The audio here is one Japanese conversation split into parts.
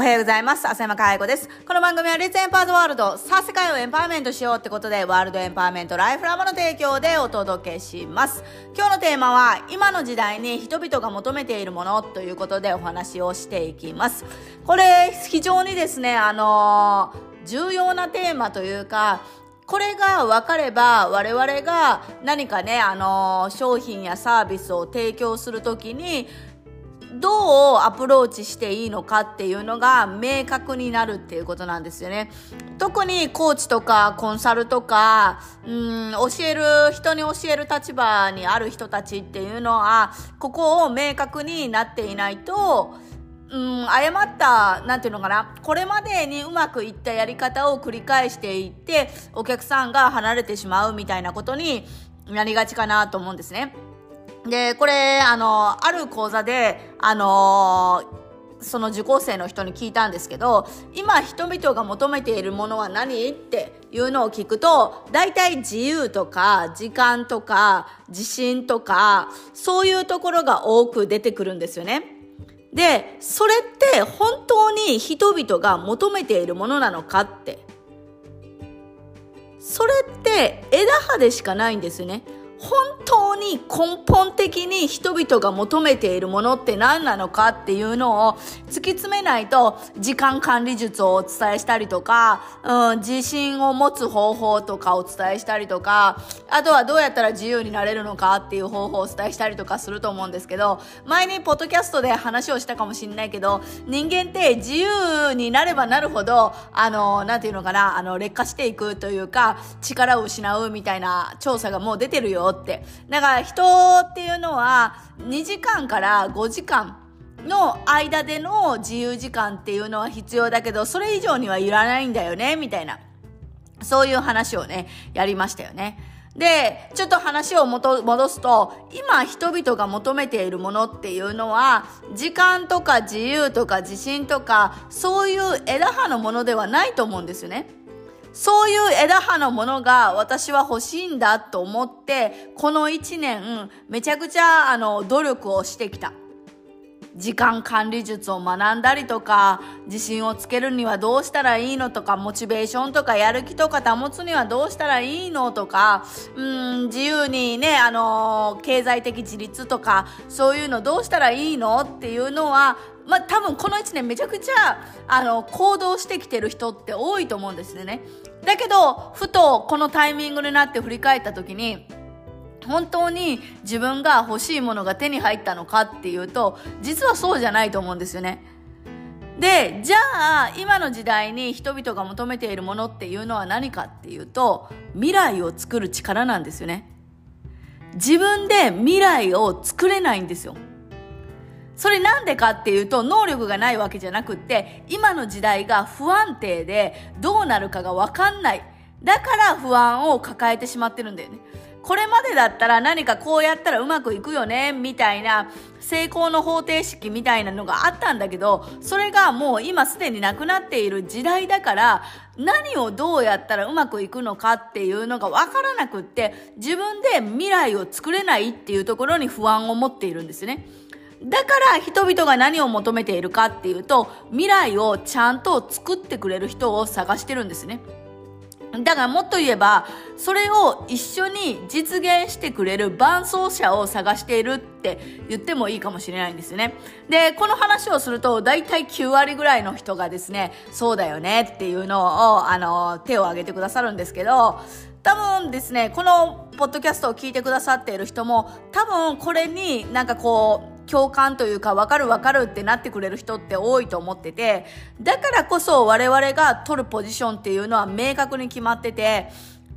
おはようございます。浅山海子です。この番組はレッツエンパワードワールド、さあ世界をエンパワーメントしようってことで、ワールドエンパワーメントライフラボの提供でお届けします。今日のテーマは、今の時代に人々が求めているものということでお話をしていきます。これ非常にですね、重要なテーマというか、これが分かれば我々が何かね、商品やサービスを提供するときにどうアプローチしていいのかっていうのが明確になるっていうことなんですよね。特にコーチとかコンサルとか、人に教える立場にある人たちっていうのは、ここを明確になっていないと、誤った、これまでにうまくいったやり方を繰り返していって、お客さんが離れてしまうみたいなことになりがちかなと思うんですね。で、これ、ある講座で、その受講生の人に聞いたんですけど、今人々が求めているものは何っていうのを聞くと、大体自由とか時間とか自信とか、そういうところが多く出てくるんですよね。で、それって本当に人々が求めているものなのかって、それって枝葉でしかないんですよね。本当に根本的に人々が求めているものって何なのかっていうのを突き詰めないと、時間管理術をお伝えしたりとか、自信を持つ方法とかお伝えしたりとか、あとはどうやったら自由になれるのかっていう方法をお伝えしたりとかすると思うんですけど、前にポッドキャストで話をしたかもしれないけど、人間って自由になればなるほど、劣化していくというか、力を失うみたいな調査がもう出てるよって。だから人っていうのは2時間から5時間の間での自由時間っていうのは必要だけど、それ以上にはいらないんだよねみたいな、そういう話をねやりましたよね。で、ちょっと話を戻すと、今人々が求めているものっていうのは、時間とか自由とか自信とか、そういう枝葉のものではないと思うんですよね。そういう枝葉のものが私は欲しいんだと思って、この1年めちゃくちゃ努力をしてきた。時間管理術を学んだりとか、自信をつけるにはどうしたらいいのとか、モチベーションとかやる気とか保つにはどうしたらいいのとか、自由にね、経済的自立とか、そういうのどうしたらいいのっていうのは、多分この1年めちゃくちゃ行動してきてる人って多いと思うんですよね。だけど、ふとこのタイミングになって振り返った時に、本当に自分が欲しいものが手に入ったのかっていうと、実はそうじゃないと思うんですよね。で、じゃあ今の時代に人々が求めているものっていうのは何かっていうと、未来を作る力なんですよね。自分で未来を作れないんですよ。それなんでかっていうと、能力がないわけじゃなくって、今の時代が不安定でどうなるかが分かんない。だから不安を抱えてしまってるんだよね。これまでだったら、何かこうやったらうまくいくよねみたいな成功の方程式みたいなのがあったんだけど、それがもう今すでになくなっている時代だから、何をどうやったらうまくいくのかっていうのが分からなくって、自分で未来を作れないっていうところに不安を持っているんですよね。だから人々が何を求めているかっていうと、未来をちゃんと作ってくれる人を探してるんですね。だからもっと言えば、それを一緒に実現してくれる伴走者を探しているって言ってもいいかもしれないんですよね。で、この話をすると、だいたい9割ぐらいの人がですね、そうだよねっていうのを手を挙げてくださるんですけど、多分ですね、このポッドキャストを聞いてくださっている人も、多分これに共感というか、分かるってなってくれる人って多いと思ってて、だからこそ我々が取るポジションっていうのは明確に決まってて、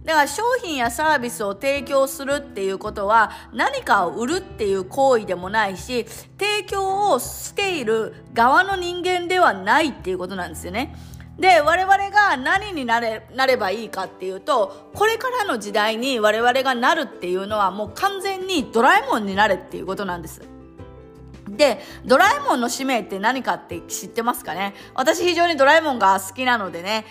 だから商品やサービスを提供するっていうことは、何かを売るっていう行為でもないし、提供をしている側の人間ではないっていうことなんですよね。で、我々が何になればいいかっていうと、これからの時代に我々がなるっていうのは、もう完全にドラえもんになれっていうことなんです。で、ドラえもんの使命って何かって知ってますかね。私非常にドラえもんが好きなのでね、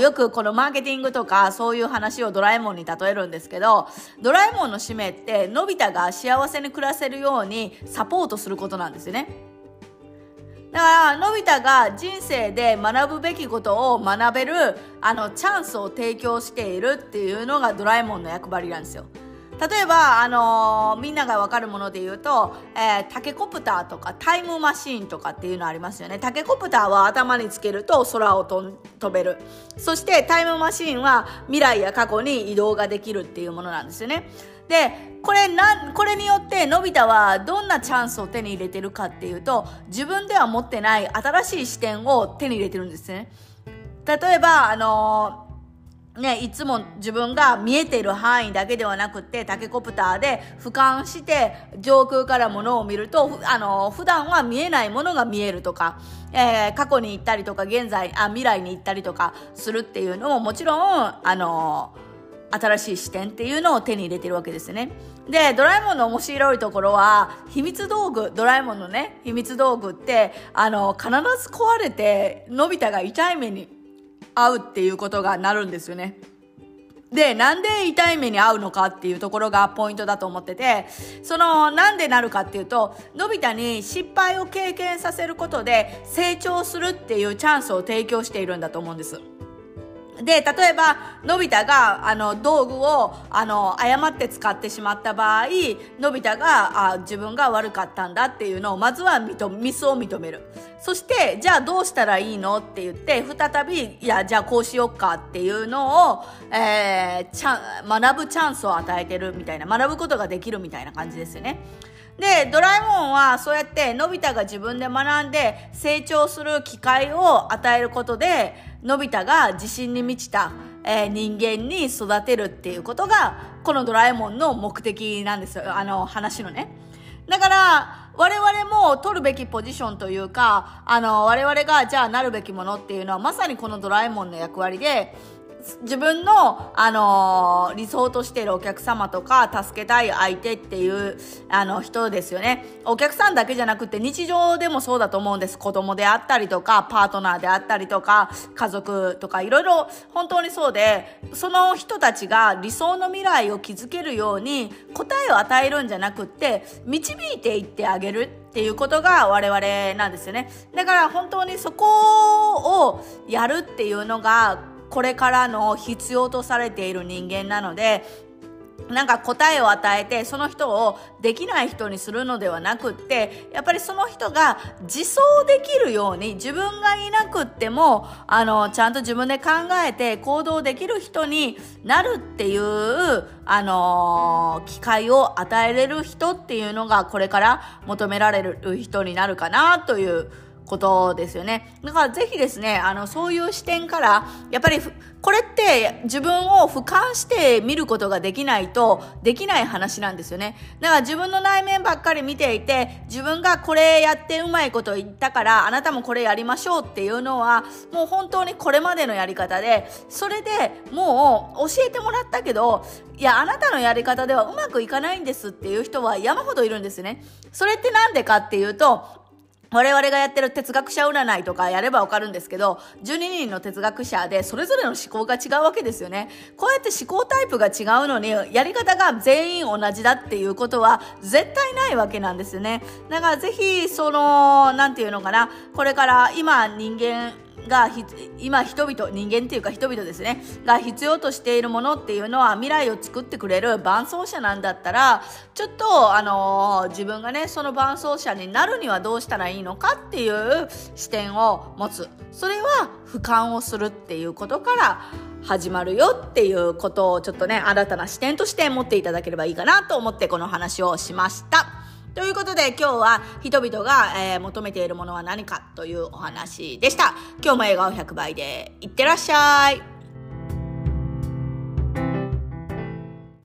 よくこのマーケティングとかそういう話をドラえもんに例えるんですけど、ドラえもんの使命って、のび太が幸せに暮らせるようにサポートすることなんですよね。だからのび太が人生で学ぶべきことを学べるチャンスを提供しているっていうのがドラえもんの役割なんですよ。例えば、みんながわかるもので言うと、タケコプターとかタイムマシーンとかっていうのありますよね。タケコプターは頭につけると空を飛べる。そしてタイムマシーンは未来や過去に移動ができるっていうものなんですよね。で、これによってのび太はどんなチャンスを手に入れてるかっていうと、自分では持ってない新しい視点を手に入れてるんですね。例えばいつも自分が見えている範囲だけではなくて、タケコプターで俯瞰して上空からものを見ると、普段は見えないものが見えるとか、過去に行ったりとか未来に行ったりとかするっていうのも、もちろん新しい視点っていうのを手に入れてるわけですね。で、ドラえもんの面白いところは、ドラえもんのね、秘密道具って必ず壊れてのび太が痛い目に会うっていうことがなるんですよね。で、なんで痛い目に遭うのかっていうところがポイントだと思ってて、なんでなるかっていうと、のび太に失敗を経験させることで成長するっていうチャンスを提供しているんだと思うんです。で、例えばのび太が道具を誤って使ってしまった場合、のび太が自分が悪かったんだっていうのを、まずはミスを認める。そしてじゃあどうしたらいいのって言って、再びじゃあこうしようかっていうのを、学ぶチャンスを与えてるみたいな、学ぶことができるみたいな感じですよね。で、ドラえもんはそうやってのび太が自分で学んで成長する機会を与えることで、のび太が自信に満ちた、人間に育てるっていうことが、このドラえもんの目的なんですよ、話のね。だから我々も取るべきポジションというか、我々がじゃあなるべきものっていうのは、まさにこのドラえもんの役割で、自分の、理想としているお客様とか、助けたい相手っていう人ですよね。お客さんだけじゃなくて、日常でもそうだと思うんです。子供であったりとか、パートナーであったりとか、家族とか、いろいろ本当にそうで、その人たちが理想の未来を築けるように答えを与えるんじゃなくって、導いていってあげるっていうことが我々なんですよね。だから本当にそこをやるっていうのが、これからの必要とされている人間なので、なんか答えを与えてその人をできない人にするのではなくって、やっぱりその人が自走できるように、自分がいなくってもちゃんと自分で考えて行動できる人になるっていう機会を与えれる人っていうのが、これから求められる人になるかなということですよね。だからぜひですね、そういう視点から、やっぱりこれって自分を俯瞰して見ることができないとできない話なんですよね。だから自分の内面ばっかり見ていて、自分がこれやってうまいこと言ったからあなたもこれやりましょうっていうのは、もう本当にこれまでのやり方で、それでもう教えてもらったけど、いやあなたのやり方ではうまくいかないんですっていう人は山ほどいるんですね。それってなんでかっていうと、我々がやってる哲学者占いとかやればわかるんですけど、12人の哲学者でそれぞれの思考が違うわけですよね。こうやって思考タイプが違うのに、やり方が全員同じだっていうことは絶対ないわけなんですよね。だからぜひこれから人間っていうか人々ですねが必要としているものっていうのは、未来を作ってくれる伴走者なんだったら、ちょっと自分がね、その伴走者になるにはどうしたらいいのかっていう視点を持つ。それは俯瞰をするっていうことから始まるよっていうことを、ちょっとね、新たな視点として持っていただければいいかなと思って、この話をしました。ということで、今日は人々が、求めているものは何かというお話でした。今日も笑顔100倍でいってらっしゃい。